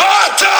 Sparta!